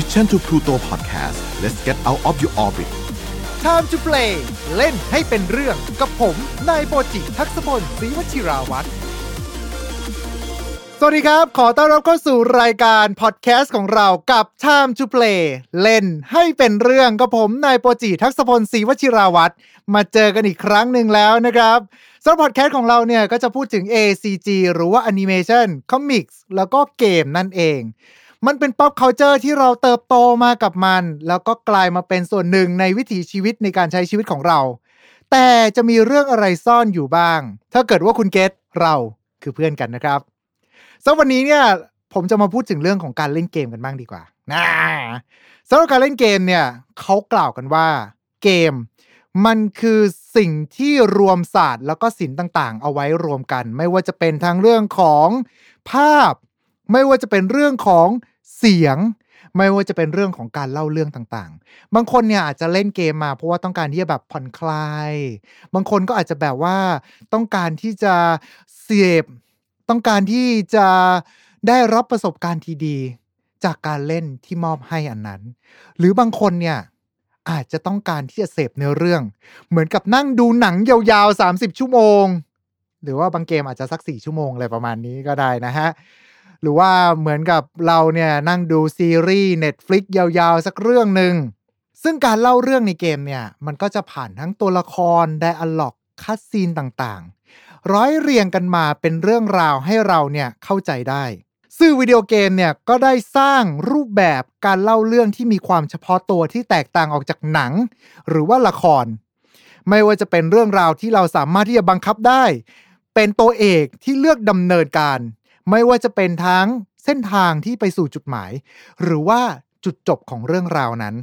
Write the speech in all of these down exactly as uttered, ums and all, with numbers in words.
Mission to Pluto Podcast Let's get out of your orbit Time to play เล่นให้เป็นเรื่องกับผมนายโปจิทักษพลศรีวชิราวัฒน์สวัสดีครับขอต้อนรับเข้าสู่รายการพอดแคสต์ของเรากับ Time to Play เล่นให้เป็นเรื่องกับผมนายโปจิทักษพลศรีวชิราวัฒน์มาเจอกันอีกครั้งหนึ่งแล้วนะครับสำหรับพอดแคสต์ของเราเนี่ยก็จะพูดถึง เอ ซี จี หรือว่า Animation Comics แล้วก็เกมนั่นเองมันเป็น pop culture ที่เราเติบโตมากับมันแล้วก็กลายมาเป็นส่วนหนึ่งในวิถีชีวิตในการใช้ชีวิตของเราแต่จะมีเรื่องอะไรซ่อนอยู่บ้างถ้าเกิดว่าคุณเก็ทเราคือเพื่อนกันนะครับสำหรับวันนี้เนี่ยผมจะมาพูดถึงเรื่องของการเล่นเกมกันบ้างดีกว่านะสำหรับการเล่นเกมเนี่ยเขากล่าวกันว่าเกมมันคือสิ่งที่รวมศาสตร์แล้วก็ศิลป์ต่างๆเอาไว้รวมกันไม่ว่าจะเป็นทางเรื่องของภาพไม่ว่าจะเป็นเรื่องของเสียงไม่ว่าจะเป็นเรื่องของการเล่าเรื่องต่างๆบางคนเนี่ยอาจจะเล่นเกมมาเพราะว่าต้องการที่จะแบบผ่อนคลายบางคนก็อาจจะแบบว่าต้องการที่จะเสพต้องการที่จะได้รับประสบการณ์ที่ดีจากการเล่นที่มอบให้อันนั้นหรือบางคนเนี่ยอาจจะต้องการที่จะเสพเนื้อเรื่องเหมือนกับนั่งดูหนังยาวๆสามสิบชั่วโมงหรือว่าบางเกมอาจจะสักสี่ชั่วโมงอะไรประมาณนี้ก็ได้นะฮะหรือว่าเหมือนกับเราเนี่ยนั่งดูซีรีส์ Netflix ยาวๆสักเรื่องนึงซึ่งการเล่าเรื่องในเกมเนี่ยมันก็จะผ่านทั้งตัวละคร dialogue คัตซีนต่างๆร้อยเรียงกันมาเป็นเรื่องราวให้เราเนี่ยเข้าใจได้สื่อวิดีโอเกมเนี่ยก็ได้สร้างรูปแบบการเล่าเรื่องที่มีความเฉพาะตัวที่แตกต่างออกจากหนังหรือว่าละครไม่ว่าจะเป็นเรื่องราวที่เราสามารถที่จะบังคับได้เป็นตัวเอกที่เลือกดำเนินการไม่ว่าจะเป็นทั้งเส้นทางที่ไปสู่จุดหมายหรือว่าจุดจบของเรื่องราวนั้น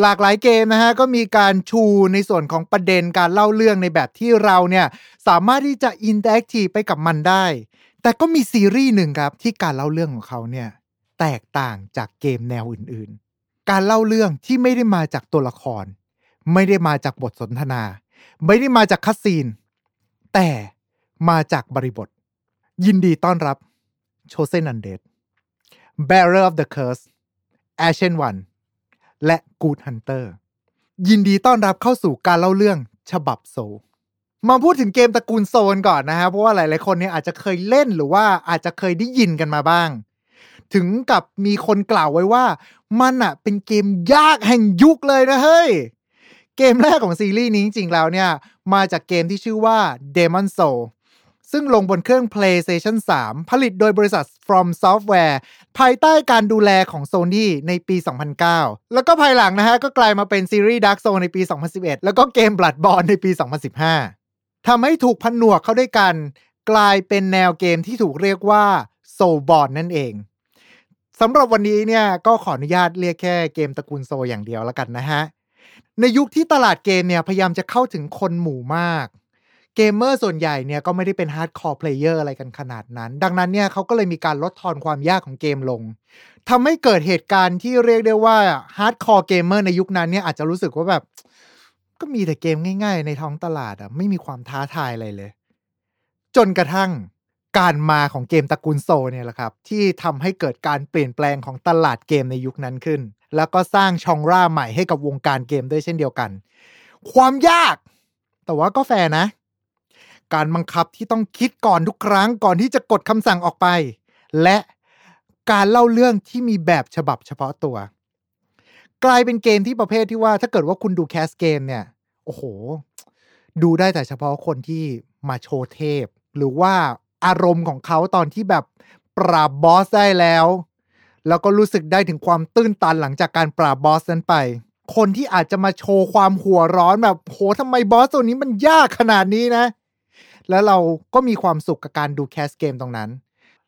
หลากหลายเกมนะฮะก็มีการชูในส่วนของประเด็นการเล่าเรื่องในแบบที่เราเนี่ยสามารถที่จะอินเตอร์แอคทีฟไปกับมันได้แต่ก็มีซีรีส์หนึ่งครับที่การเล่าเรื่องของเขาเนี่ยแตกต่างจากเกมแนวอื่นๆการเล่าเรื่องที่ไม่ได้มาจากตัวละครไม่ได้มาจากบทสนทนาไม่ได้มาจากคัตซีนแต่มาจากบริบทยินดีต้อนรับChosen Undead Barrel of the Curse Ashen One และ Good Hunter ยินดีต้อนรับเข้าสู่การเล่าเรื่องฉบับโซลมาพูดถึงเกมตระกูลโซลก่อนนะฮะเพราะว่าหลายๆคนเนี่ยอาจจะเคยเล่นหรือว่าอาจจะเคยได้ยินกันมาบ้างถึงกับมีคนกล่าวไว้ว่ามันอ่ะเป็นเกมยากแห่งยุคเลยนะเฮ้ยเกมแรกของซีรีส์นี้จริงๆแล้วเนี่ยมาจากเกมที่ชื่อว่า Demon's Soulsซึ่งลงบนเครื่อง PlayStation สาม ผลิตโดยบริษัท From Software ภายใต้การดูแลของ Sony ในปี สองพันเก้าแล้วก็ภายหลังนะฮะก็กลายมาเป็นซีรีส์ Dark Souls ในปี สองพันสิบเอ็ดแล้วก็เกม Bloodborne ในปี สองพันสิบห้าทำให้ถูกผนวกเข้าด้วยกันกลายเป็นแนวเกมที่ถูกเรียกว่า Soulborne นั่นเองสำหรับวันนี้เนี่ยก็ขออนุญาตเรียกแค่เกมตระกูลโซลอย่างเดียวแล้วกันนะฮะในยุคที่ตลาดเกมเนี่ยพยายามจะเข้าถึงคนหมู่มากเกมเมอร์ส่วนใหญ่เนี่ยก็ไม่ได้เป็นฮาร์ดคอร์เพลเยอร์อะไรกันขนาดนั้นดังนั้นเนี่ยเขาก็เลยมีการลดทอนความยากของเกมลงทำให้เกิดเหตุการณ์ที่เรียกได้ว่าฮาร์ดคอร์เกมเมอร์ในยุคนั้นเนี่ยอาจจะรู้สึกว่าแบบก็มีแต่เกมง่ายๆในท้องตลาดอ่ะไม่มีความท้าทายอะไรเลยจนกระทั่งการมาของเกมตระกูลโซลเนี่ยแหละครับที่ทำให้เกิดการเปลี่ยนแปลงของตลาดเกมในยุคนั้นขึ้นแล้วก็สร้างชองร่าใหม่ให้กับวงการเกมด้วยเช่นเดียวกันความยากแต่ว่าก็แฟร์นะการบังคับที่ต้องคิดก่อนทุกครั้งก่อนที่จะกดคำสั่งออกไปและการเล่าเรื่องที่มีแบบฉบับเฉพาะตัวกลายเป็นเกมที่ประเภทที่ว่าถ้าเกิดว่าคุณดูแคสเกมเนี่ยโอ้โหดูได้แต่เฉพาะคนที่มาโชว์เทพหรือว่าอารมณ์ของเขาตอนที่แบบปราบบอสได้แล้วแล้วก็รู้สึกได้ถึงความตื้นตันหลังจากการปราบบอสนั้นไปคนที่อาจจะมาโชว์ความหัวร้อนแบบโหทำไมบอสตัวนี้มันยากขนาดนี้นะแล้วเราก็มีความสุขกับการดูแคสเกมตรงนั้น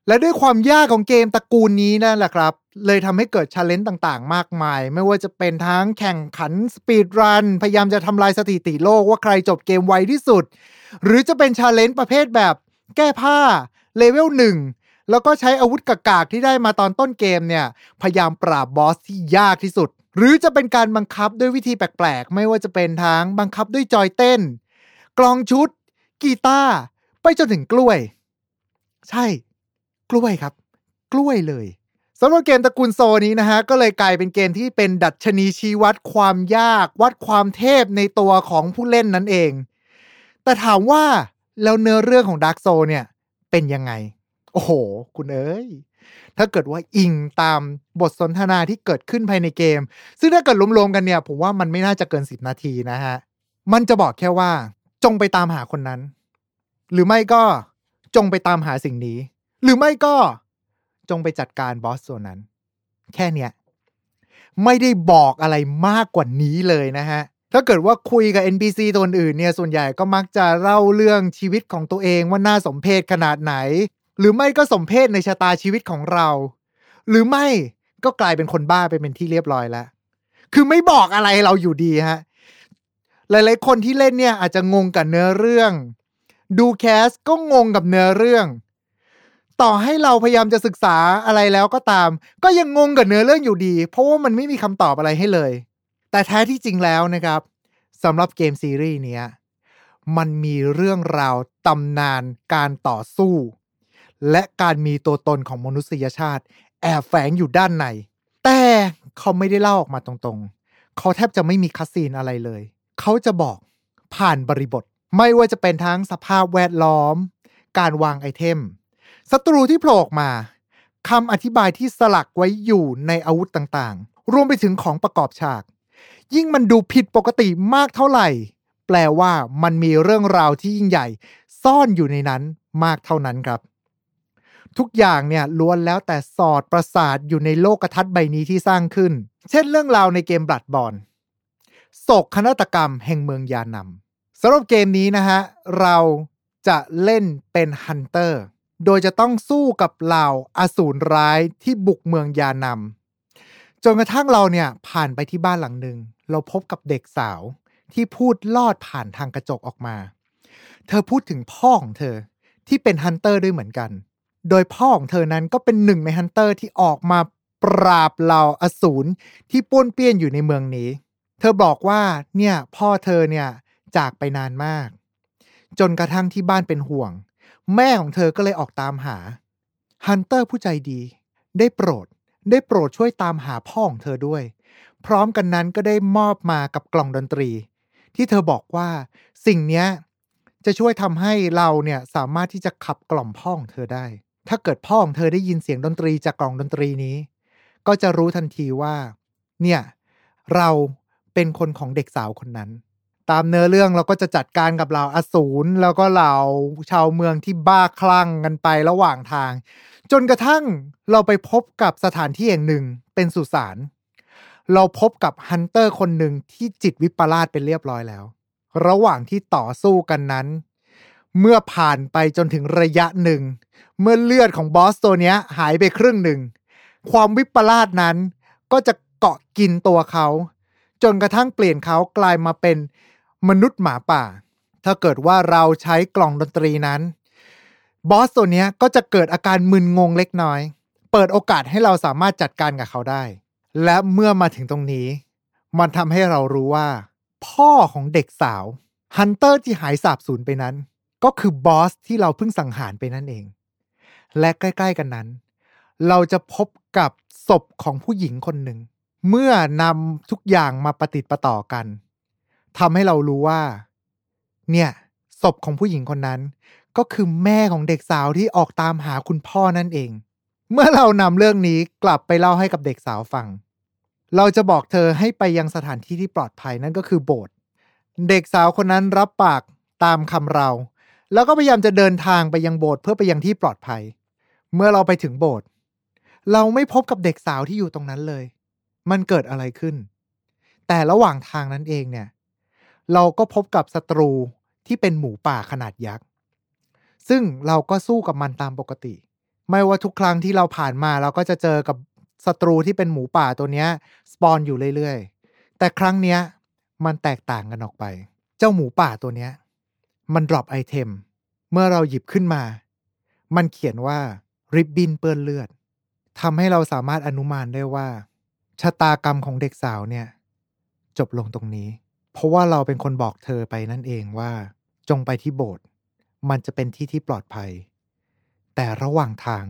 และด้วยความยากของเกมตระกูลนี้นั่นแหละครับเลยทำให้เกิด challenge ต่างๆมากมายไม่ว่าจะเป็นทั้งแข่งขันสปีดรันพยายามจะทำลายสถิติโลกว่าใครจบเกมไวที่สุดหรือจะเป็น challenge ประเภทแบบแก้ผ้าเลเวลหนึ่งแล้วก็ใช้อาวุธกากๆที่ได้มาตอนต้นเกมเนี่ยพยายามปราบบอสที่ยากที่สุดหรือจะเป็นการบังคับด้วยวิธีแปลกๆไม่ว่าจะเป็นทั้งบังคับด้วยจอยเต้นกลองชุดกีตาร์ไปจนถึงกล้วยใช่กล้วยครับกล้วยเลย สำหรับเกมตระกูลโซนี้นะฮะก็เลยกลายเป็นเกมที่เป็นดัชนีชี้วัดความยากวัดความเทพในตัวของผู้เล่นนั่นเองแต่ถามว่าแล้วเนื้อเรื่องของ Dark Souls เนี่ยเป็นยังไงโอ้โหคุณเอ้ยถ้าเกิดว่าอิงตามบทสนทนาที่เกิดขึ้นภายในเกมซึ่งถ้าเกิดรวมๆกันเนี่ยผมว่ามันไม่น่าจะเกินสิบนาทีนะฮะมันจะบอกแค่ว่าจงไปตามหาคนนั้นหรือไม่ก็จงไปตามหาสิ่งนี้หรือไม่ก็จงไปจัดการบอสตัวนั้นแค่เนี้ยไม่ได้บอกอะไรมากกว่านี้เลยนะฮะถ้าเกิดว่าคุยกับ เอ็น พี ซี ตัวอื่นเนี่ยส่วนใหญ่ก็มักจะเล่าเรื่องชีวิตของตัวเองว่าน่าสมเพชขนาดไหนหรือไม่ก็สมเพชในชะตาชีวิตของเราหรือไม่ก็กลายเป็นคนบ้าไปเป็นที่เรียบร้อยแล้วคือไม่บอกอะไรเราอยู่ดีฮะหลายๆคนที่เล่นเนี่ยอาจจะงงกับเนื้อเรื่องดูแคสก็งงกับเนื้อเรื่องต่อให้เราพยายามจะศึกษาอะไรแล้วก็ตามก็ยังงงกับเนื้อเรื่องอยู่ดีเพราะว่ามันไม่มีคำตอบอะไรให้เลยแต่แท้ที่จริงแล้วนะครับสำหรับเกมซีรีส์เนี้ยมันมีเรื่องราวตำนานการต่อสู้และการมีตัวตนของมนุษยชาติแอบแฝงอยู่ด้านในแต่เขาไม่ได้เล่าออกมาตรงๆเขาแทบจะไม่มีคัสซีนอะไรเลยเขาจะบอกผ่านบริบทไม่ว่าจะเป็นทั้งสภาพแวดล้อมการวางไอเทมศัตรูที่โผล่ออกมาคำอธิบายที่สลักไว้อยู่ในอาวุธต่างๆรวมไปถึงของประกอบฉากยิ่งมันดูผิดปกติมากเท่าไหร่แปลว่ามันมีเรื่องราวที่ยิ่งใหญ่ซ่อนอยู่ในนั้นมากเท่านั้นครับทุกอย่างเนี่ยล้วนแล้วแต่สอดประสาทอยู่ในโลกทัศน์ใบนี้ที่สร้างขึ้นเช่นเรื่องราวในเกม Bloodborne โศกนาฏกรรมแห่งเมืองยานำสำหรับเกมนี้นะฮะเราจะเล่นเป็นฮันเตอร์โดยจะต้องสู้กับเหล่าอสูรร้ายที่บุกเมืองยานำจนกระทั่งเราเนี่ยผ่านไปที่บ้านหลังหนึ่งเราพบกับเด็กสาวที่พูดลอดผ่านทางกระจกออกมาเธอพูดถึงพ่อของเธอที่เป็นฮันเตอร์ด้วยเหมือนกันโดยพ่อของเธอนั้นก็เป็นหนึ่งในฮันเตอร์ที่ออกมาปราบเหล่าอสูรที่ป้วนเปี้ยนอยู่ในเมืองนี้เธอบอกว่าเนี่ยพ่อเธอเนี่ยจากไปนานมากจนกระทั่งที่บ้านเป็นห่วงแม่ของเธอก็เลยออกตามหาฮันเตอร์ผู้ใจดีได้โปรดได้โปรดช่วยตามหาพ่อของเธอด้วยพร้อมกันนั้นก็ได้มอบมากับกล่องดนตรีที่เธอบอกว่าสิ่งนี้จะช่วยทำให้เราเนี่ยสามารถที่จะขับกล่อมพ่อของเธอได้ถ้าเกิดพ่อของเธอได้ยินเสียงดนตรีจากกล่องดนตรีนี้ก็จะรู้ทันทีว่าเนี่ยเราเป็นคนของเด็กสาวคนนั้นตามเนื้อเรื่องเราก็จะจัดการกับเหล่าอสูรแล้วก็เหล่าชาวเมืองที่บ้าคลั่งกันไประหว่างทางจนกระทั่งเราไปพบกับสถานที่แห่งหนึ่งเป็นสุสานเราพบกับฮันเตอร์คนหนึ่งที่จิตวิปลาสเป็นเรียบร้อยแล้วระหว่างที่ต่อสู้กันนั้นเมื่อผ่านไปจนถึงระยะหนึ่งเมื่อเลือดของบอสตัวเนี้ยหายไปครึ่งหนึ่งความวิปลาสนั้นก็จะเกาะกินตัวเขาจนกระทั่งเปลี่ยนเขากลายมาเป็นมนุษย์หมาป่าถ้าเกิดว่าเราใช้กล่องดนตรีนั้นบอสตัวเนี้ยก็จะเกิดอาการมึนงงเล็กน้อยเปิดโอกาสให้เราสามารถจัดการกับเขาได้และเมื่อมาถึงตรงนี้มันทำให้เรารู้ว่าพ่อของเด็กสาวฮันเตอร์ที่หายสาบสูญไปนั้นก็คือบอสที่เราเพิ่งสังหารไปนั่นเองและใกล้ๆกันนั้นเราจะพบกับศพของผู้หญิงคนหนึ่งเมื่อนำทุกอย่างมาปะติดปะต่อกันทำให้เรารู้ว่าเนี่ยศพของผู้หญิงคนนั้นก็คือแม่ของเด็กสาวที่ออกตามหาคุณพ่อนั่นเองเมื่อเรานำเรื่องนี้กลับไปเล่าให้กับเด็กสาวฟังเราจะบอกเธอให้ไปยังสถานที่ที่ปลอดภัยนั่นก็คือโบสถ์เด็กสาวคนนั้นรับปากตามคำเราแล้วก็พยายามจะเดินทางไปยังโบสถ์เพื่อไปยังที่ปลอดภัยเมื่อเราไปถึงโบสถ์เราไม่พบกับเด็กสาวที่อยู่ตรงนั้นเลยมันเกิดอะไรขึ้นแต่ระหว่างทางนั้นเองเนี่ยเราก็พบกับศัตรูที่เป็นหมูป่าขนาดยักษ์ซึ่งเราก็สู้กับมันตามปกติไม่ว่าทุกครั้งที่เราผ่านมาเราก็จะเจอกับศัตรูที่เป็นหมูป่าตัวเนี้ยสปอนอยู่เรื่อยๆแต่ครั้งเนี้ยมันแตกต่างกันออกไปเจ้าหมูป่าตัวเนี้ยมันดรอปไอเทมเมื่อเราหยิบขึ้นมามันเขียนว่าริบบิ้นเปื้อนเลือดทำให้เราสามารถอนุมานได้ว่าชะตากรรมของเด็กสาวเนี่ยจบลงตรงนี้เพราะว่าเราเป็นคนบอกเธอไปนั่นเองว่าจงไปที่โบสถ์มันจะเป็นที่ที่ปลอดภัยแต่ระหว่างทาง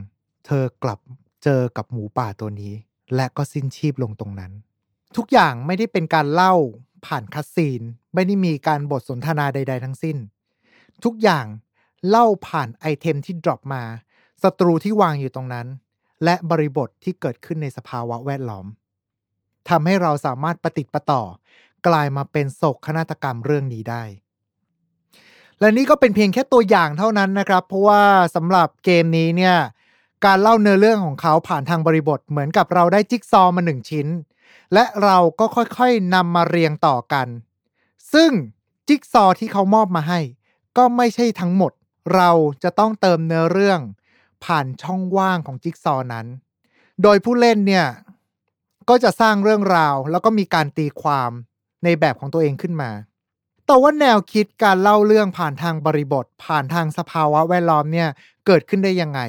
เธอกลับ เจอกับหมูป่าตัวนี้และก็สิ้นชีพลงตรงนั้นทุกอย่างไม่ได้เป็นการเล่าผ่านคัสซีนไม่ได้มีการบทสนทนาใดๆทั้งสิ้นทุกอย่างเล่าผ่านไอเทมที่ดรอปมาศัตรูที่วางอยู่ตรงนั้นและบริบทที่เกิดขึ้นในสภาวะแวดล้อมทำให้เราสามารถปะติดปะต่อกลายมาเป็นโศกนาฏกรรมเรื่องนี้ได้และนี่ก็เป็นเพียงแค่ตัวอย่างเท่านั้นนะครับเพราะว่าสำหรับเกมนี้เนี่ยการเล่าเนื้อเรื่องของเขาผ่านทางบริบทเหมือนกับเราได้จิ๊กซอว์มาหนึ่งชิ้นและเราก็ค่อยๆนำมาเรียงต่อกันซึ่งจิ๊กซอว์ที่เขามอบมาให้ก็ไม่ใช่ทั้งหมดเราจะต้องเติมเนื้อเรื่องผ่านช่องว่างของจิ๊กซอว์นั้นโดยผู้เล่นเนี่ยก็จะสร้างเรื่องราวแล้วก็มีการตีความในแบบของตัวเองขึ้นมาแต่ว่าแนวคิดการเล่าเรื่องผ่านทางบริบทผ่านทางสภาวะแวดล้อมเนี่ยเกิดขึ้นได้ยังไง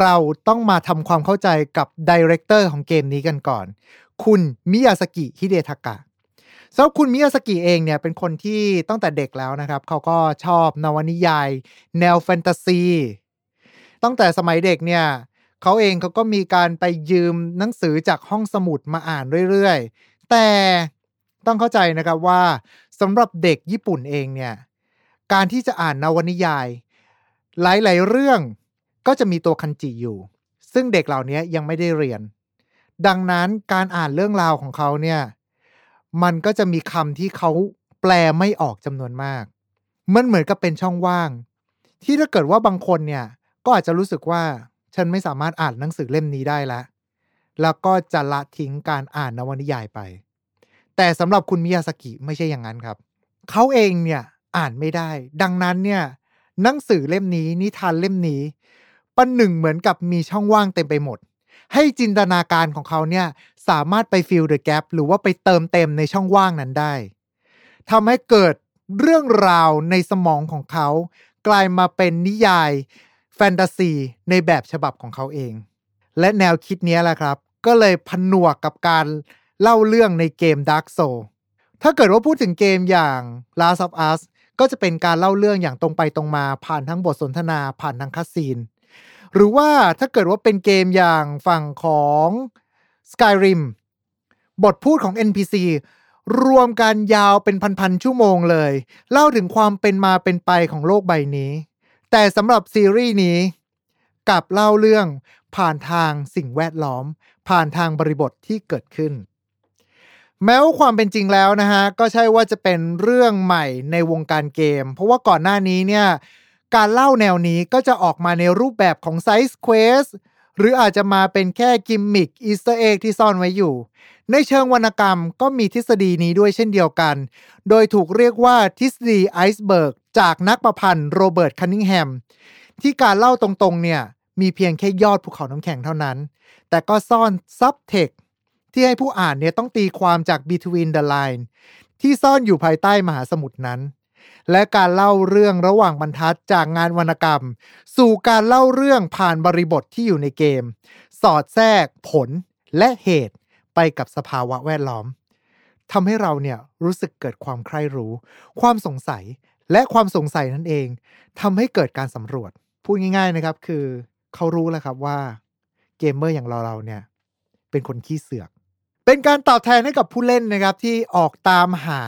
เราต้องมาทำความเข้าใจกับไดเรคเตอร์ของเกมนี้กันก่อนคุณมิยาซากิฮิเดทากะสำหรับคุณมิยาซากิเองเนี่ยเป็นคนที่ตั้งแต่เด็กแล้วนะครับเขาก็ชอบนวนิยายแนวแฟนตาซีตั้งแต่สมัยเด็กเนี่ยเขาเองเขาก็มีการไปยืมหนังสือจากห้องสมุดมาอ่านเรื่อยๆแต่ต้องเข้าใจนะครับว่าสำหรับเด็กญี่ปุ่นเองเนี่ยการที่จะอ่านนวนิยายหลายๆเรื่องก็จะมีตัวคันจิอยู่ซึ่งเด็กเหล่านี้ยังไม่ได้เรียนดังนั้นการอ่านเรื่องราวของเขาเนี่ยมันก็จะมีคำที่เขาแปลไม่ออกจำนวนมากมันเหมือนกับเป็นช่องว่างที่ถ้าเกิดว่าบางคนเนี่ยก็อาจจะรู้สึกว่าฉันไม่สามารถอ่านหนังสือเล่มนี้ได้แล้วแล้วก็จะละทิ้งการอ่านนวนิยายไปแต่สำหรับคุณมิยาซากิไม่ใช่อย่างนั้นครับเขาเองเนี่ยอ่านไม่ได้ดังนั้นเนี่ยหนังสือเล่มนี้นิทานเล่มนี้ประหนึ่งเหมือนกับมีช่องว่างเต็มไปหมดให้จินตนาการของเขาเนี่ยสามารถไป fill the gap หรือว่าไปเติมเต็มในช่องว่างนั้นได้ทำให้เกิดเรื่องราวในสมองของเขากลายมาเป็นนิยายแฟนตาซีในแบบฉบับของเขาเองและแนวคิดนี้แหละครับก็เลยผนวกกับการเล่าเรื่องในเกม Dark Souls ถ้าเกิดว่าพูดถึงเกมอย่าง Last of Us ก็จะเป็นการเล่าเรื่องอย่างตรงไปตรงมาผ่านทั้งบทสนทนาผ่านทั้งคัสซีนหรือว่าถ้าเกิดว่าเป็นเกมอย่างฝั่งของ Skyrim บทพูดของ เอ็น พี ซี รวมกันยาวเป็นพันๆชั่วโมงเลยเล่าถึงความเป็นมาเป็นไปของโลกใบนี้แต่สำหรับซีรีส์นี้กลับเล่าเรื่องผ่านทางสิ่งแวดล้อมผ่านทางบริบทที่เกิดขึ้นแม้ว่าความเป็นจริงแล้วนะฮะก็ใช่ว่าจะเป็นเรื่องใหม่ในวงการเกมเพราะว่าก่อนหน้านี้เนี่ยการเล่าแนวนี้ก็จะออกมาในรูปแบบของไซส์เควสหรืออาจจะมาเป็นแค่กิมมิคอีสเตอร์เอ็กที่ซ่อนไว้อยู่ในเชิงวรรณกรรมก็มีทฤษฎีนี้ด้วยเช่นเดียวกันโดยถูกเรียกว่าทฤษฎีไอซ์เบิร์กจากนักประพันธ์โรเบิร์ตคันนิงแฮมที่การเล่าตรงๆเนี่ยมีเพียงแค่ยอดภูเขาน้ำแข็งเท่านั้นแต่ก็ซ่อนซับเทคที่ให้ผู้อ่านเนี่ยต้องตีความจาก Between the Line ที่ซ่อนอยู่ภายใต้มหาสมุทรนั้นและการเล่าเรื่องระหว่างบรรทัดจากงานวรรณกรรมสู่การเล่าเรื่องผ่านบริบทที่อยู่ในเกมสอดแทรกผลและเหตุไปกับสภาวะแวดล้อมทำให้เราเนี่ยรู้สึกเกิดความใคร่รู้ความสงสัยและความสงสัยนั่นเองทำให้เกิดการสำรวจพูดง่ายๆนะครับคือเขารู้แล้วครับว่าเกมเมอร์อย่างเราเราเนี่ยเป็นคนขี้เสือกเป็นการตอบแทนให้กับผู้เล่นนะครับที่ออกตามหา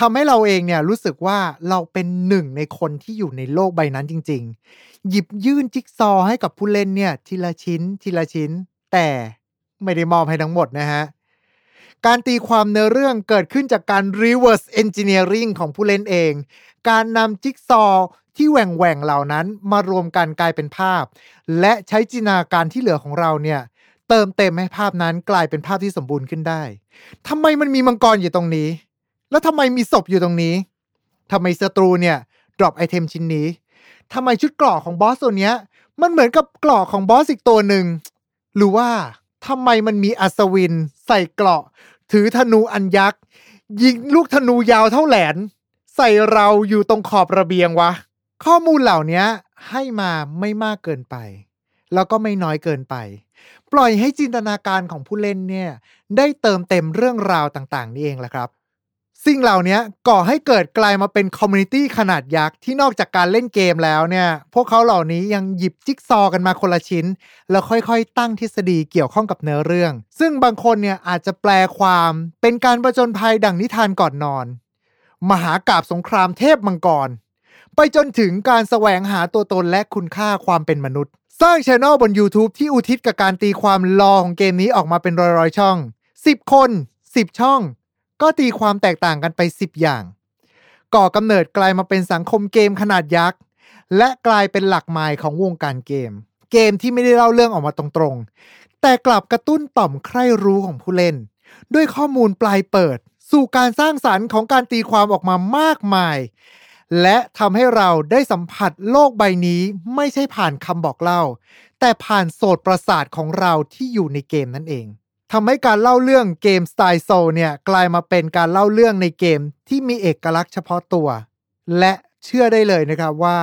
ทำให้เราเองเนี่ยรู้สึกว่าเราเป็นหนึ่งในคนที่อยู่ในโลกใบนั้นจริงๆหยิบยื่นจิ๊กซอว์ให้กับผู้เล่นเนี่ยทีละชิ้นทีละชิ้นแต่ไม่ได้มอบให้ทั้งหมดนะฮะการตีความเนื้อเรื่องเกิดขึ้นจากการ reverse engineering ของผู้เล่นเองการนำจิ๊กซอว์ที่แหว่งๆเหล่านั้นมารวมกันกลายเป็นภาพและใช้จินตนาการที่เหลือของเราเนี่ยเติมเต็มให้ภาพนั้นกลายเป็นภาพที่สมบูรณ์ขึ้นได้ทำไมมันมีมังกรอยู่ตรงนี้แล้วทำไมมีศพอยู่ตรงนี้ทำไมศัตรูเนี่ยดรอปไอเทมชิ้นนี้ทำไมชุดเกราะของบอสตัวเนี้ยมันเหมือนกับเกราะของบอสอีกตัวหนึ่งหรือว่าทำไมมันมีอัศวินใส่เกราะถือธนูอันยักษ์ยิงลูกธนูยาวเท่าแหลนใส่เราอยู่ตรงขอบระเบียงวะข้อมูลเหล่านี้ให้มาไม่มากเกินไปแล้วก็ไม่น้อยเกินไปปล่อยให้จินตนาการของผู้เล่นเนี่ยได้เติมเต็มเรื่องราวต่างๆนี่เองแหละครับ สิ่งเหล่านี้ก่อให้เกิดกลายมาเป็นคอมมูนิตี้ขนาดยักษ์ที่นอกจากการเล่นเกมแล้วเนี่ยพวกเขาเหล่านี้ยังหยิบจิ๊กซอว์กันมาคนละชิ้นแล้วค่อยๆตั้งทฤษฎีเกี่ยวข้องกับเนื้อเรื่องซึ่งบางคนเนี่ยอาจจะแปลความเป็นการผจญภัยดั่งนิทานก่อนนอนมหากาพย์สงครามเทพมังกรไปจนถึงการแสวงหาตัวตนและคุณค่าความเป็นมนุษย์สร้างช่องบน YouTube ที่อุทิศกับการตีความลอของเกมนี้ออกมาเป็นร้อยๆช่องสิบคนสิบช่องก็ตีความแตกต่างกันไปสิบอย่างก่อกำเนิดกลายมาเป็นสังคมเกมขนาดยักษ์และกลายเป็นหลักไมล์ของวงการเกมเกมที่ไม่ได้เล่าเรื่องออกมาตรงๆแต่กลับกระตุ้นต่อมใคร่รู้ของผู้เล่นด้วยข้อมูลปลายเปิดสู่การสร้างสรรค์ของการตีความออกมามากมายและทำให้เราได้สัมผัสโลกใบนี้ไม่ใช่ผ่านคำบอกเล่าแต่ผ่านโสตประสาทของเราที่อยู่ในเกมนั่นเองทำให้การเล่าเรื่องเกมสไตล์โซลเนี่ยกลายมาเป็นการเล่าเรื่องในเกมที่มีเอกลักษณ์เฉพาะตัวและเชื่อได้เลยนะครับว่า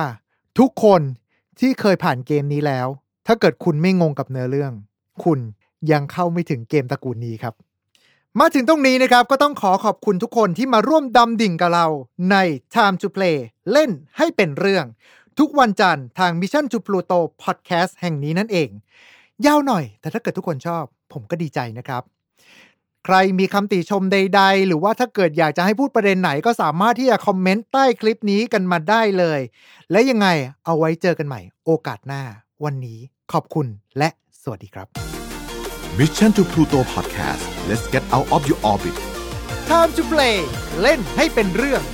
ทุกคนที่เคยผ่านเกมนี้แล้วถ้าเกิดคุณไม่งงกับเนื้อเรื่องคุณยังเข้าไม่ถึงเกมตระกูลนี้ครับมาถึงตรงนี้นะครับก็ต้องขอขอบคุณทุกคนที่มาร่วมดำดิ่งกับเราใน Time to Play เล่นให้เป็นเรื่องทุกวันจันทร์ทาง Mission to Pluto Podcast แห่งนี้นั่นเองยาวหน่อยแต่ถ้าเกิดทุกคนชอบผมก็ดีใจนะครับใครมีคำติชมใดๆหรือว่าถ้าเกิดอยากจะให้พูดประเด็นไหนก็สามารถที่จะคอมเมนต์ใต้คลิปนี้กันมาได้เลยและยังไงเอาไว้เจอกันใหม่โอกาสหน้าวันนี้ขอบคุณและสวัสดีครับ Mission to Pluto Podcast Let's get out of your orbit Time to play เล่นให้เป็นเรื่อง